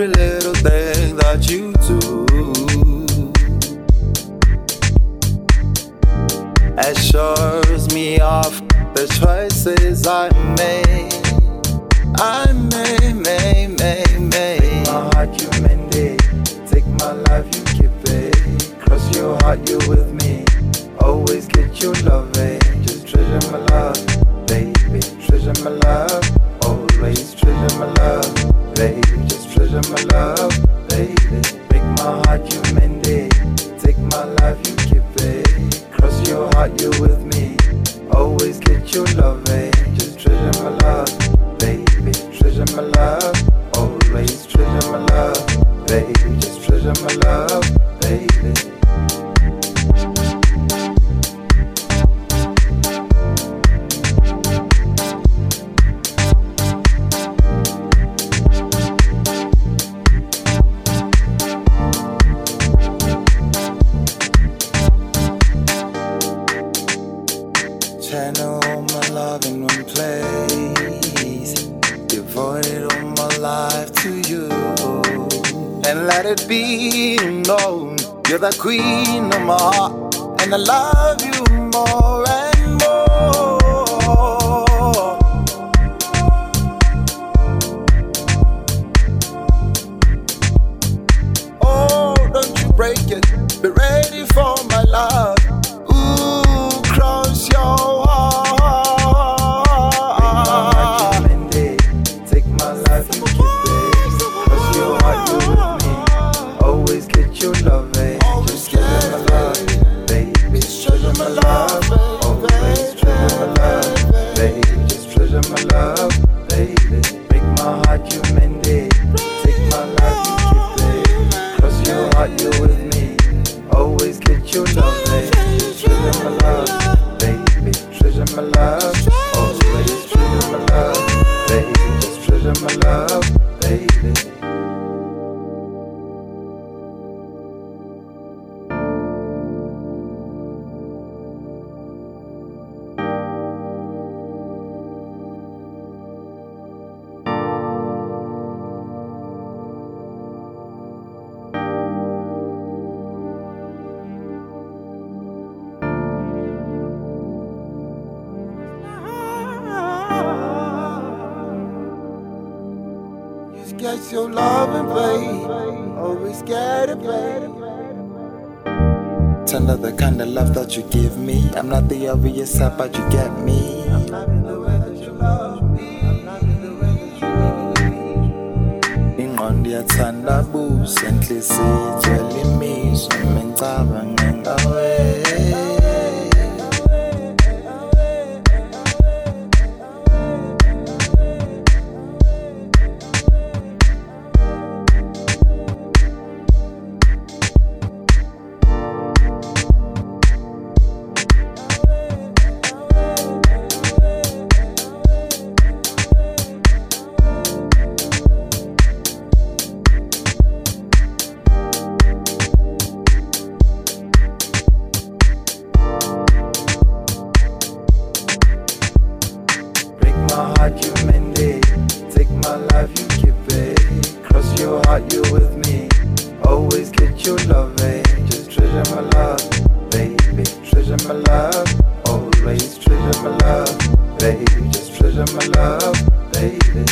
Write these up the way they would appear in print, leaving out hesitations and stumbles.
every little thing that you do. It shores me off the choices I made. I may. My heart you mend it, take my life you keep it. Cross your heart you with me, always get your love, eh? Just treasure my love, baby, treasure my love. Always treasure my love, baby, just treasure my love, baby. Make my heart you mend it, take my life you keep it. Cross your heart you with me, always get your love, eh? Just treasure my love, baby, treasure my love, always treasure my love, baby, just treasure my love, baby. Channel all my love in one place, devoted all my life to you, and let it be known, you're the queen of my heart, and I love you more and more. Oh, don't you break it, be ready for my love. Ooh, cross your get your love and play, always get it, babe. Tender the kind of love that you give me. I'm not the obvious type, but you get me. I'm loving the way that you love me. I'm loving the way that you love me. Inqondo yathandabuza, inhliziyo igcwele imizwa, uma ngicabanga ngawe. Treasure my love, baby.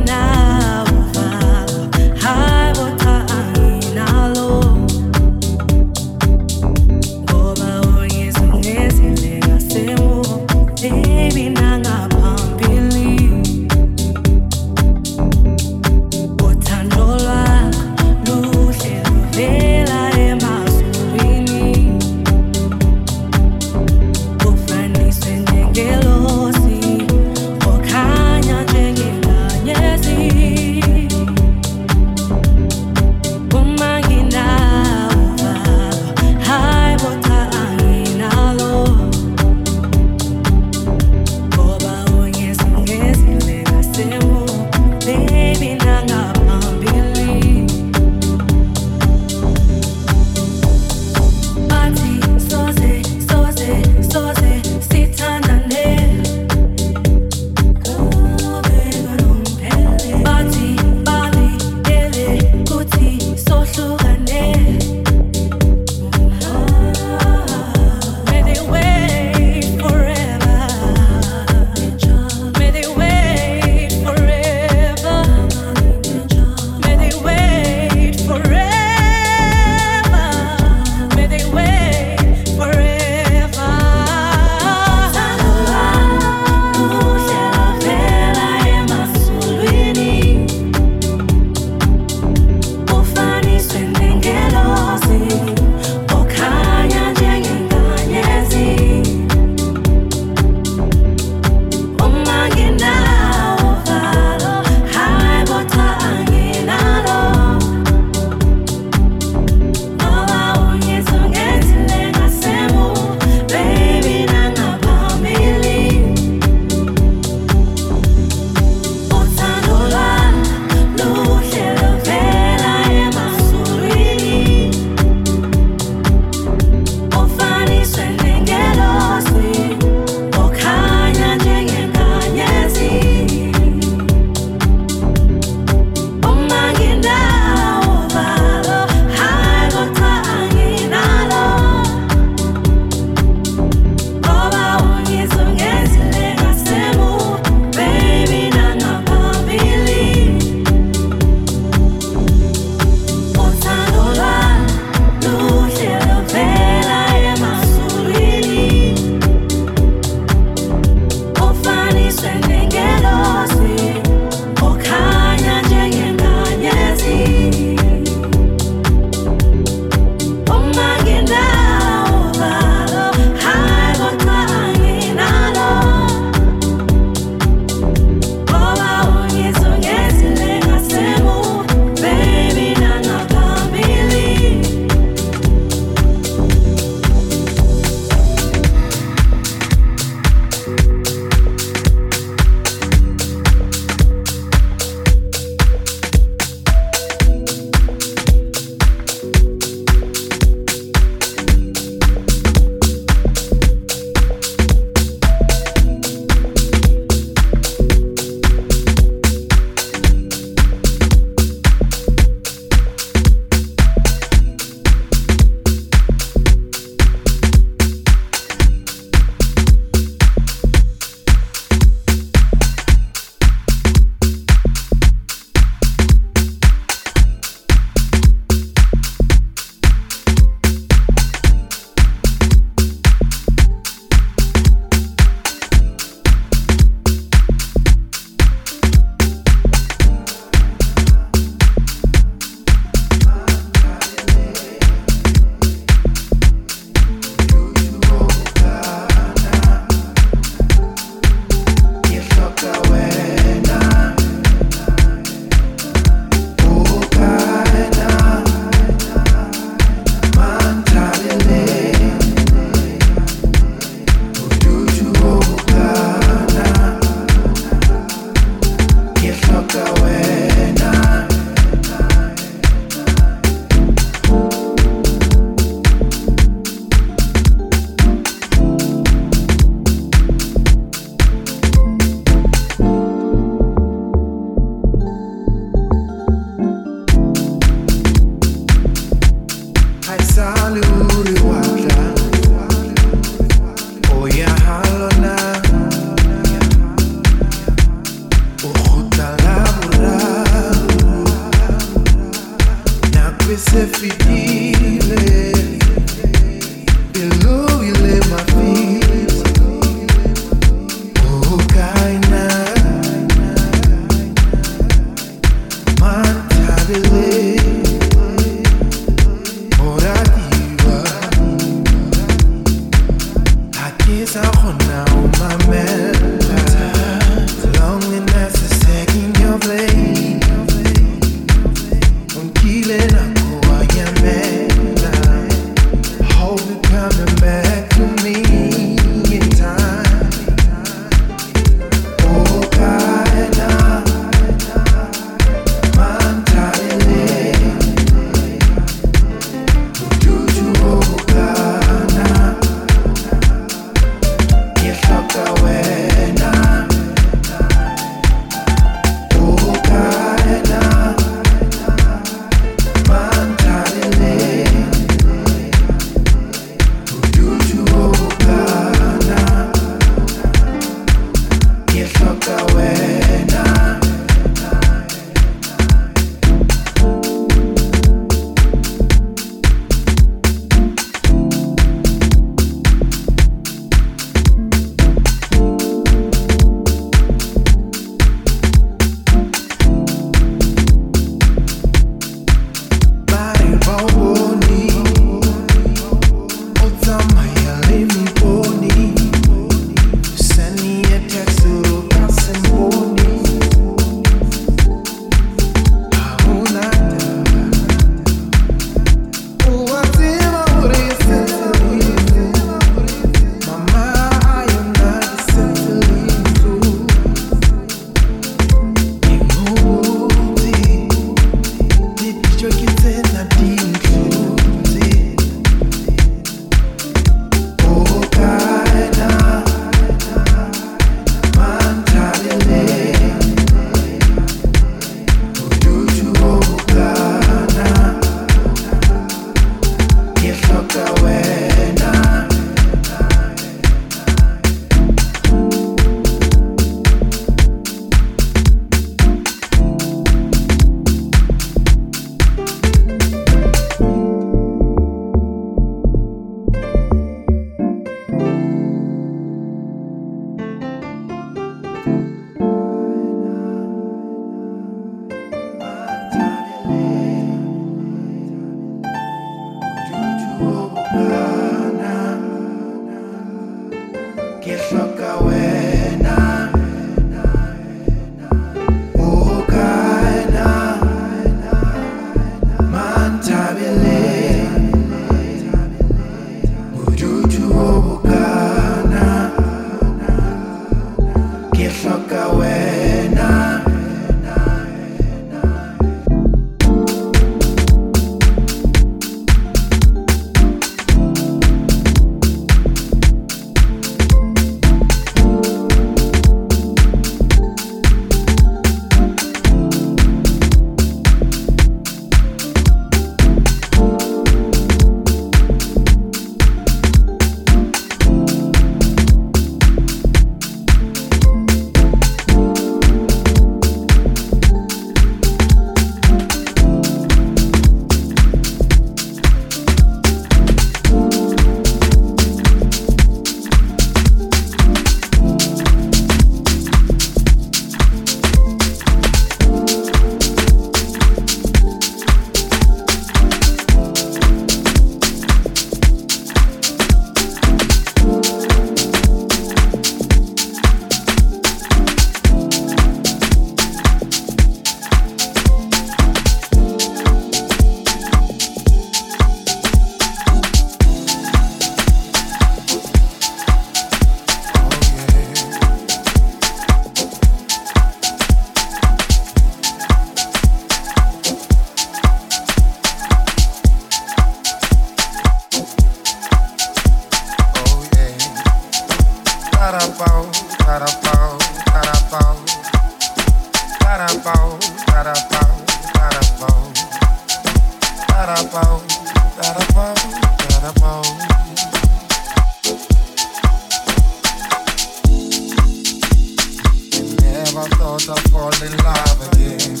I fall in love again.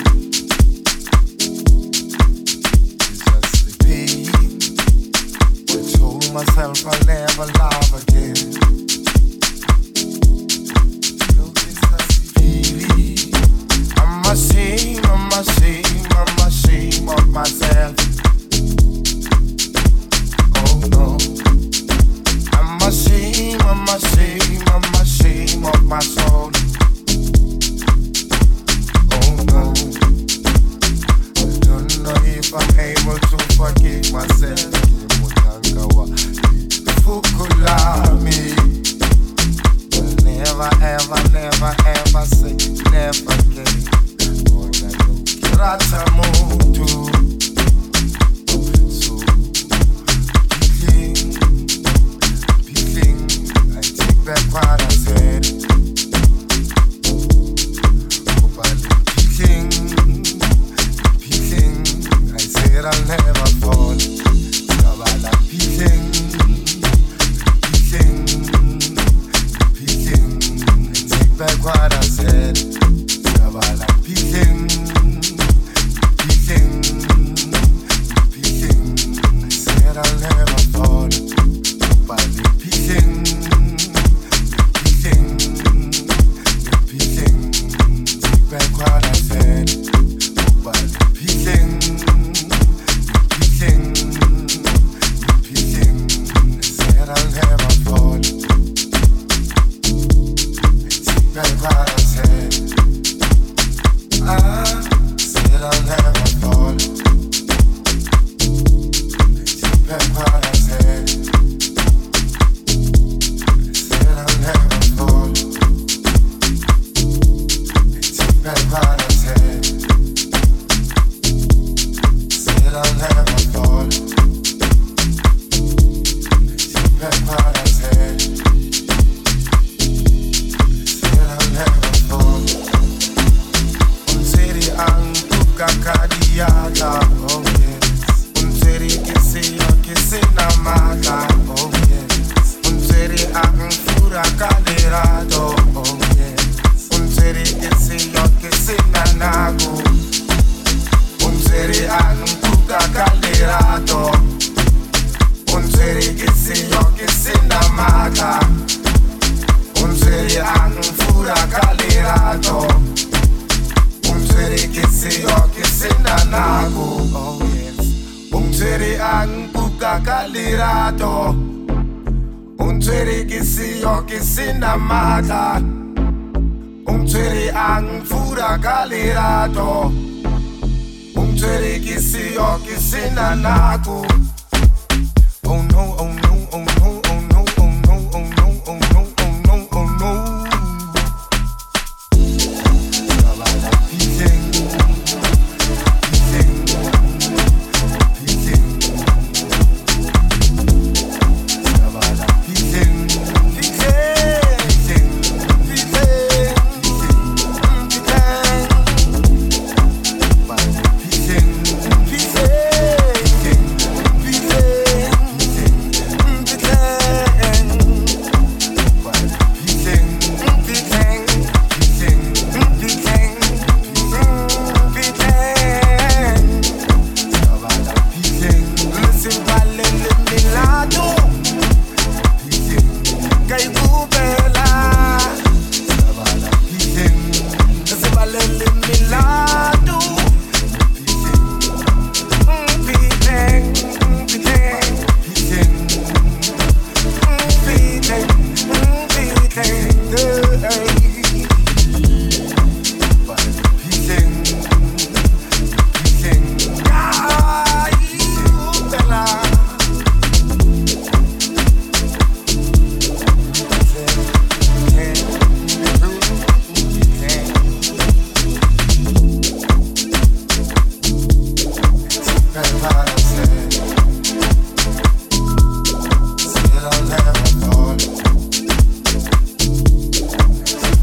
It's just myself I'll never love again. I'm ashamed, I'm ashamed, I'm ashamed of myself. Oh no, I'm ashamed, I'm ashamed, I'm ashamed of my soul. Oh no, I don't know if I'm able to forgive myself. Fukulami, never, ever, never, ever say never again. Ratamutu, so be clean. I take back what I said. Be clean. I said I'll never fall. Kabbalah, be clean. Back what I said, Kabbalah, peeking. I said I'll never fall, but you're peeking. Take back what I said, but you're peeking. I said I'll never fall. I said I'll never fall. Take back what I said. I said I'll never fall. Take back what I said. I said I'll never fall. Take back what I said. Kakadiaga, oh yes. Unseri keseyo kesena maga, oh yes. Unseri akfura kaderado, oh yes. Unseri keseyo kesena nagu. Unseri akfura kaderado. Unseri keseyo kesena maga. Unseri akfura kaderado. Unseri keseyo kesena nagu, oh yes. Unseri anguka kalirado. Unseri keseyo kesena maga. Unseri angfura kalirado. Unseri keseyo kesena nagu. Oh no, oh no.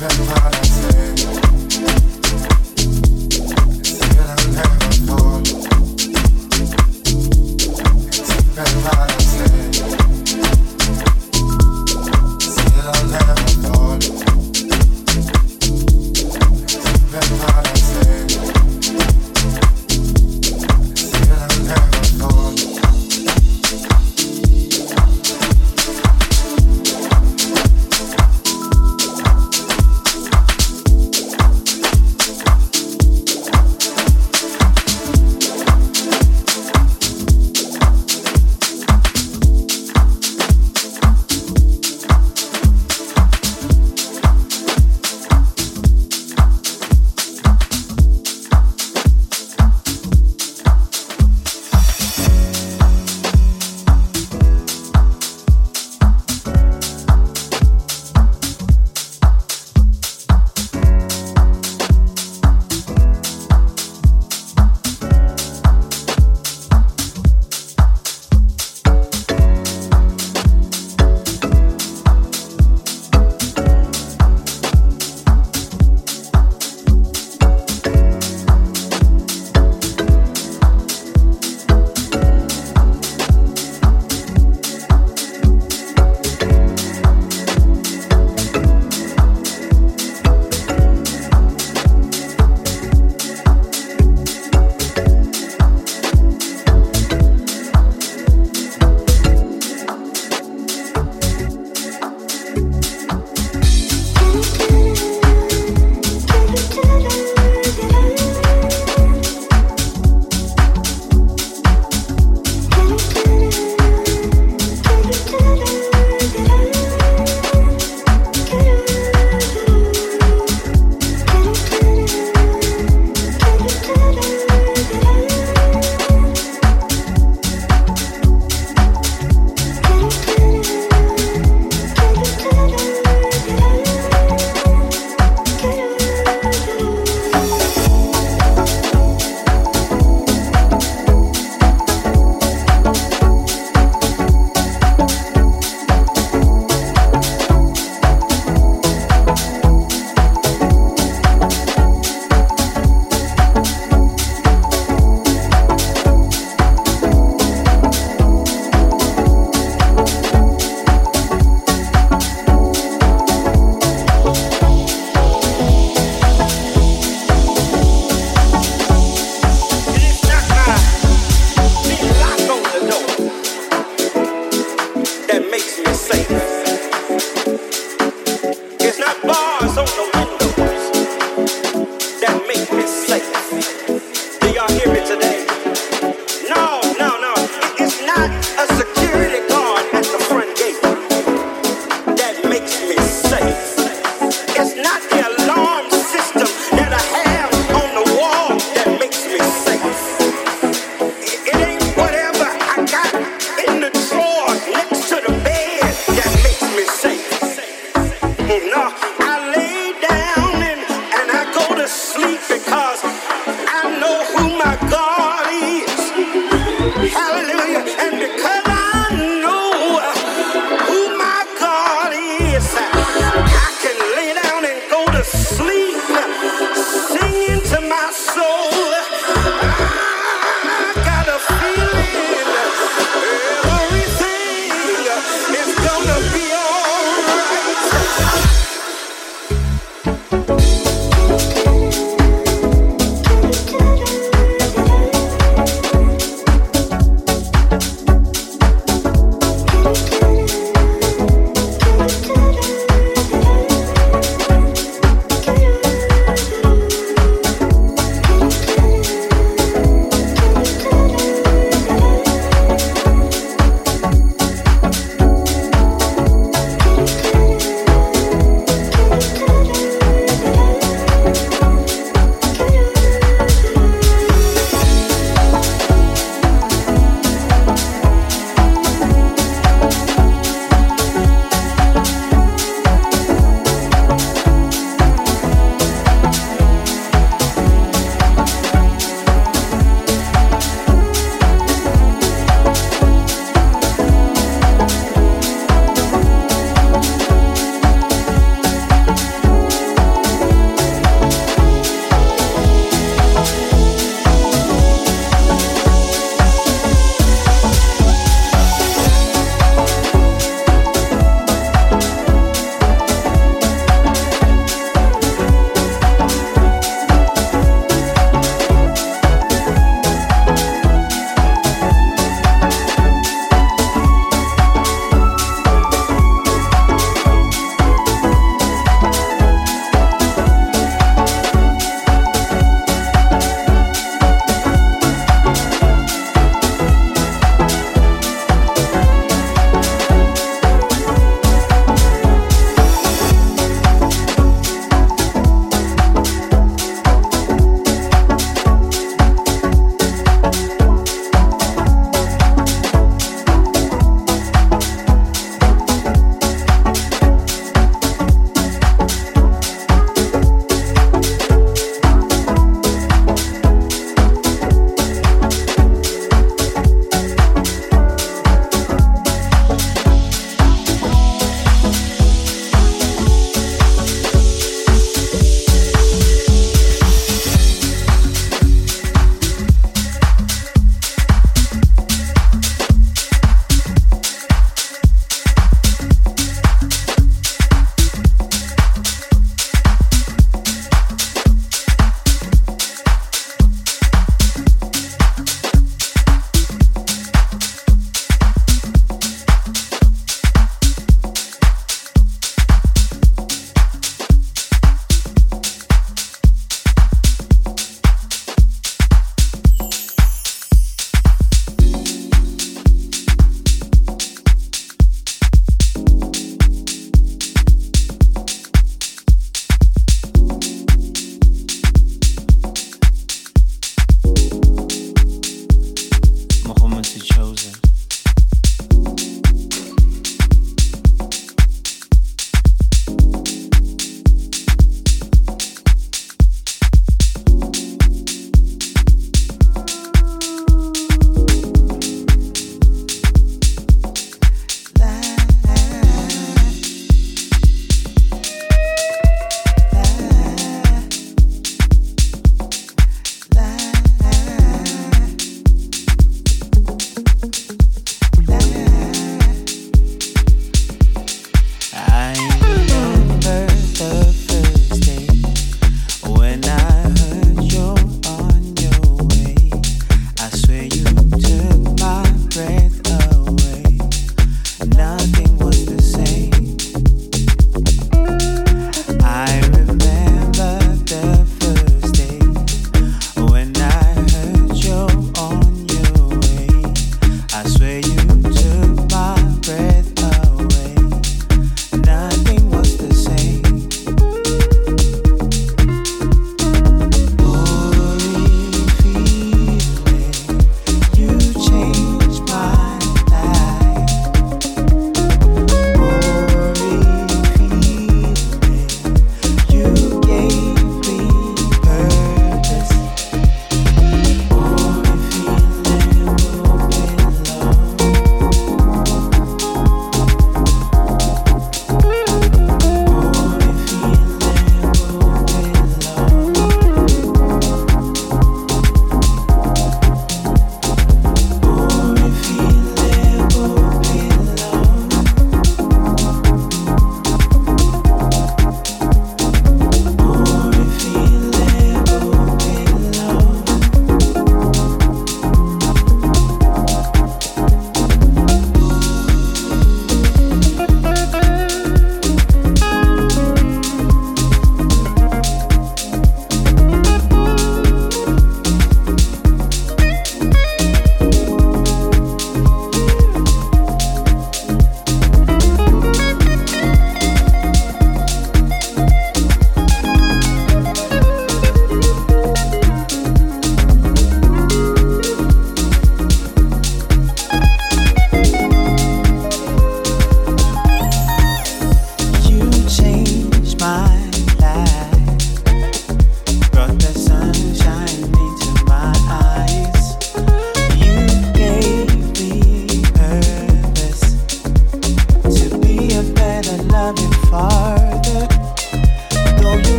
That's what I said. I said I'll never fall.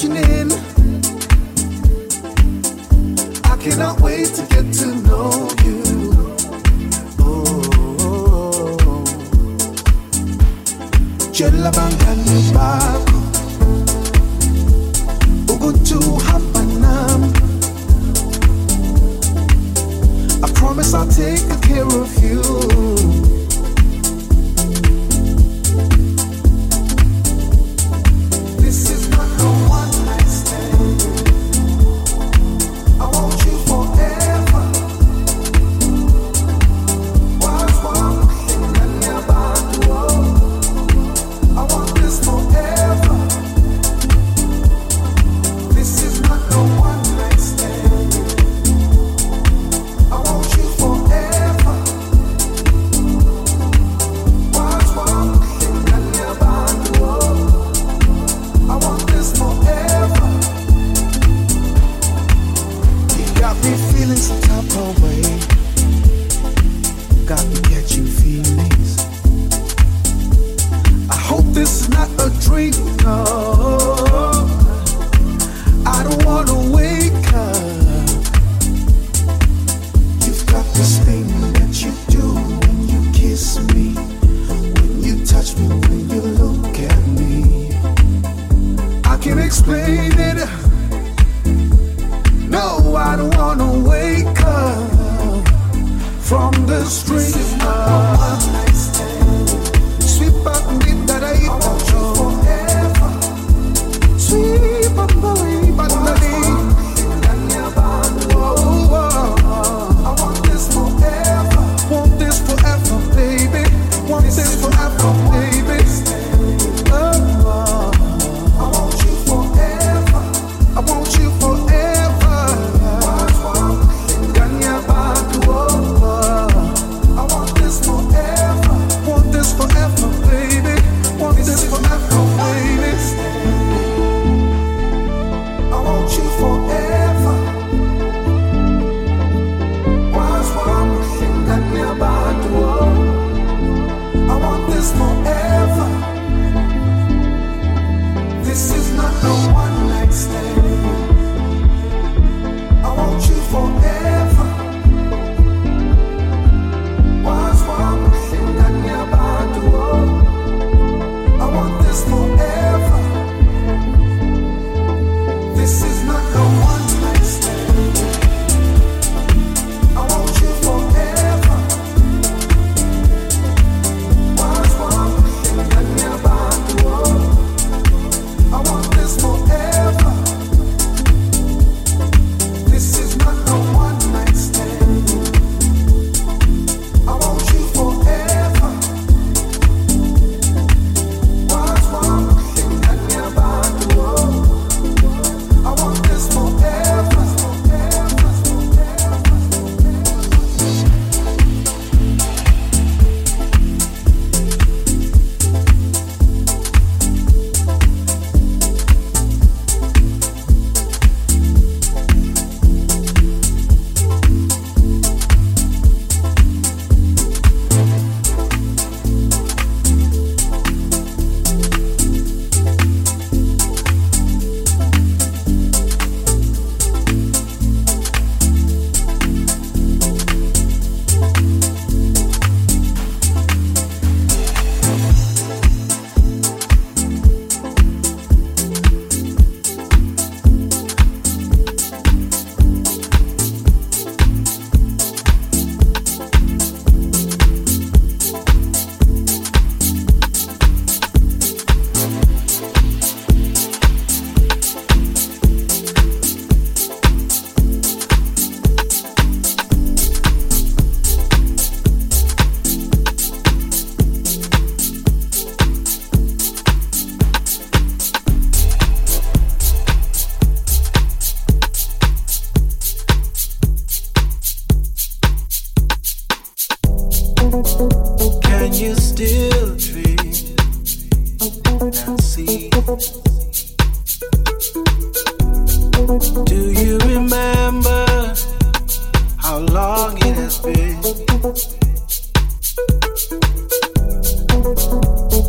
what's your name? I cannot wait to get to know you. Oh, Jella Banga Nubako Ugutu Hapanam. I promise I'll take good care of you.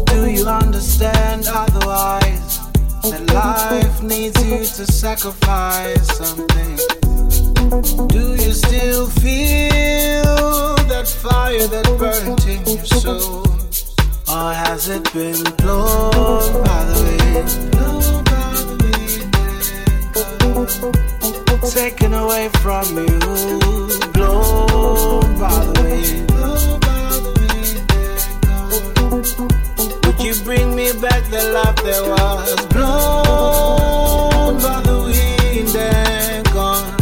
Do you understand otherwise? and life needs you to sacrifice something. Do you still feel that fire that burnt in your soul? Or has it been blown by the wind? Blown by the wind, taken away from you. Blown by the wind, blown by the wind. Would you bring me back the life there was? Blown by the wind and gone.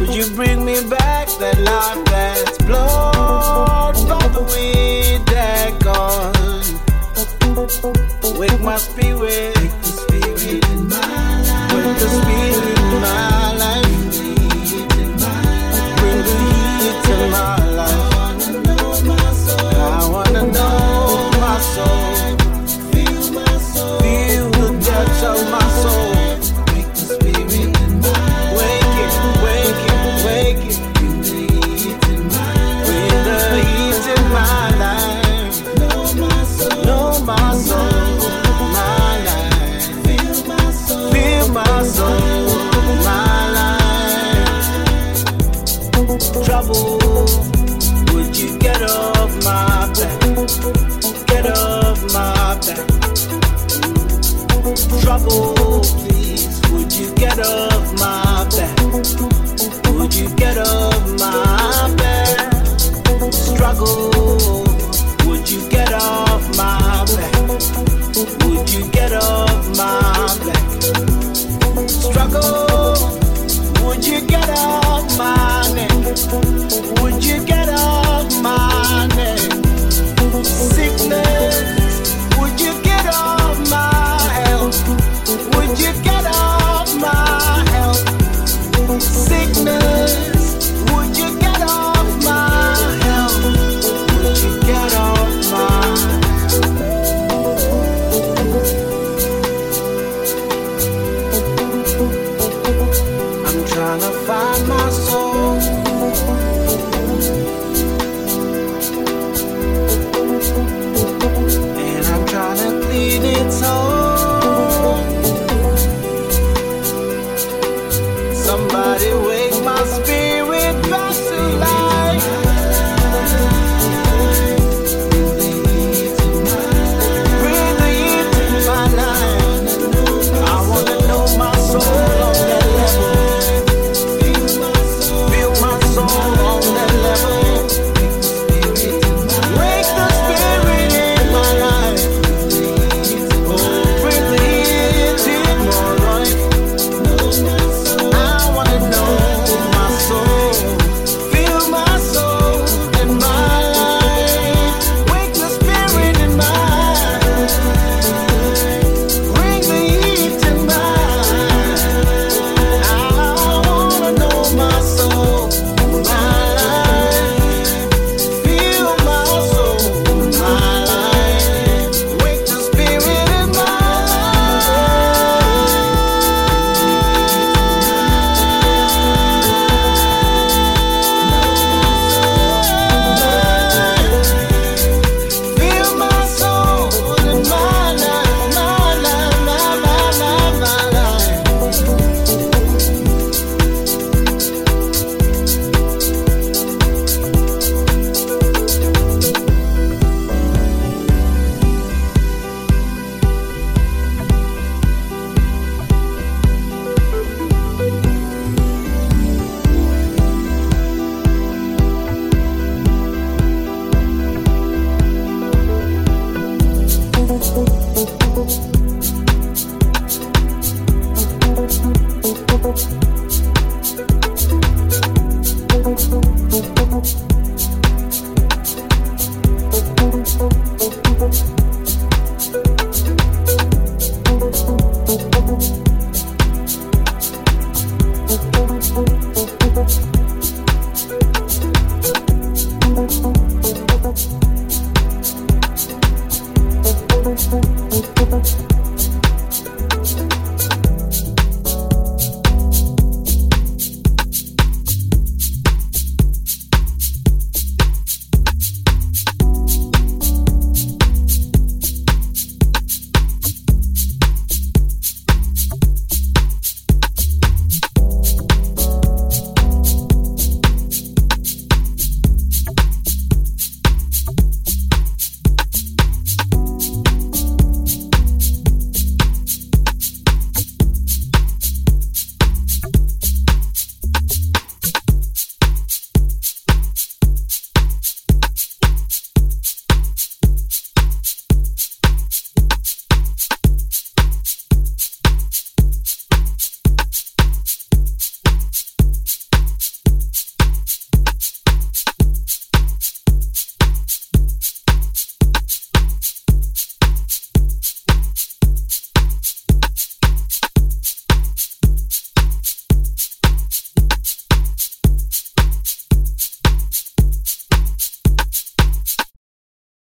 Would you bring me back that life that's blown by the wind? Wake my spirit, wake the spirit in my life, wake the spirit in my life, bring relief to my life. I wanna know my soul, feel the touch of my soul. Wake the spirit in my life, wake it, bring relief in my life. My soul, my life. Feel my soul, my life. Trouble, would you get off my back? Get off my back. Trouble, please, would you get off my back? Would you get off my back? Struggle, would you get off my back? Would you get off my back? Struggle, would you get off my neck? Would you get off my neck? Sickness, would you get off my health? Would you get off my health? Sickness,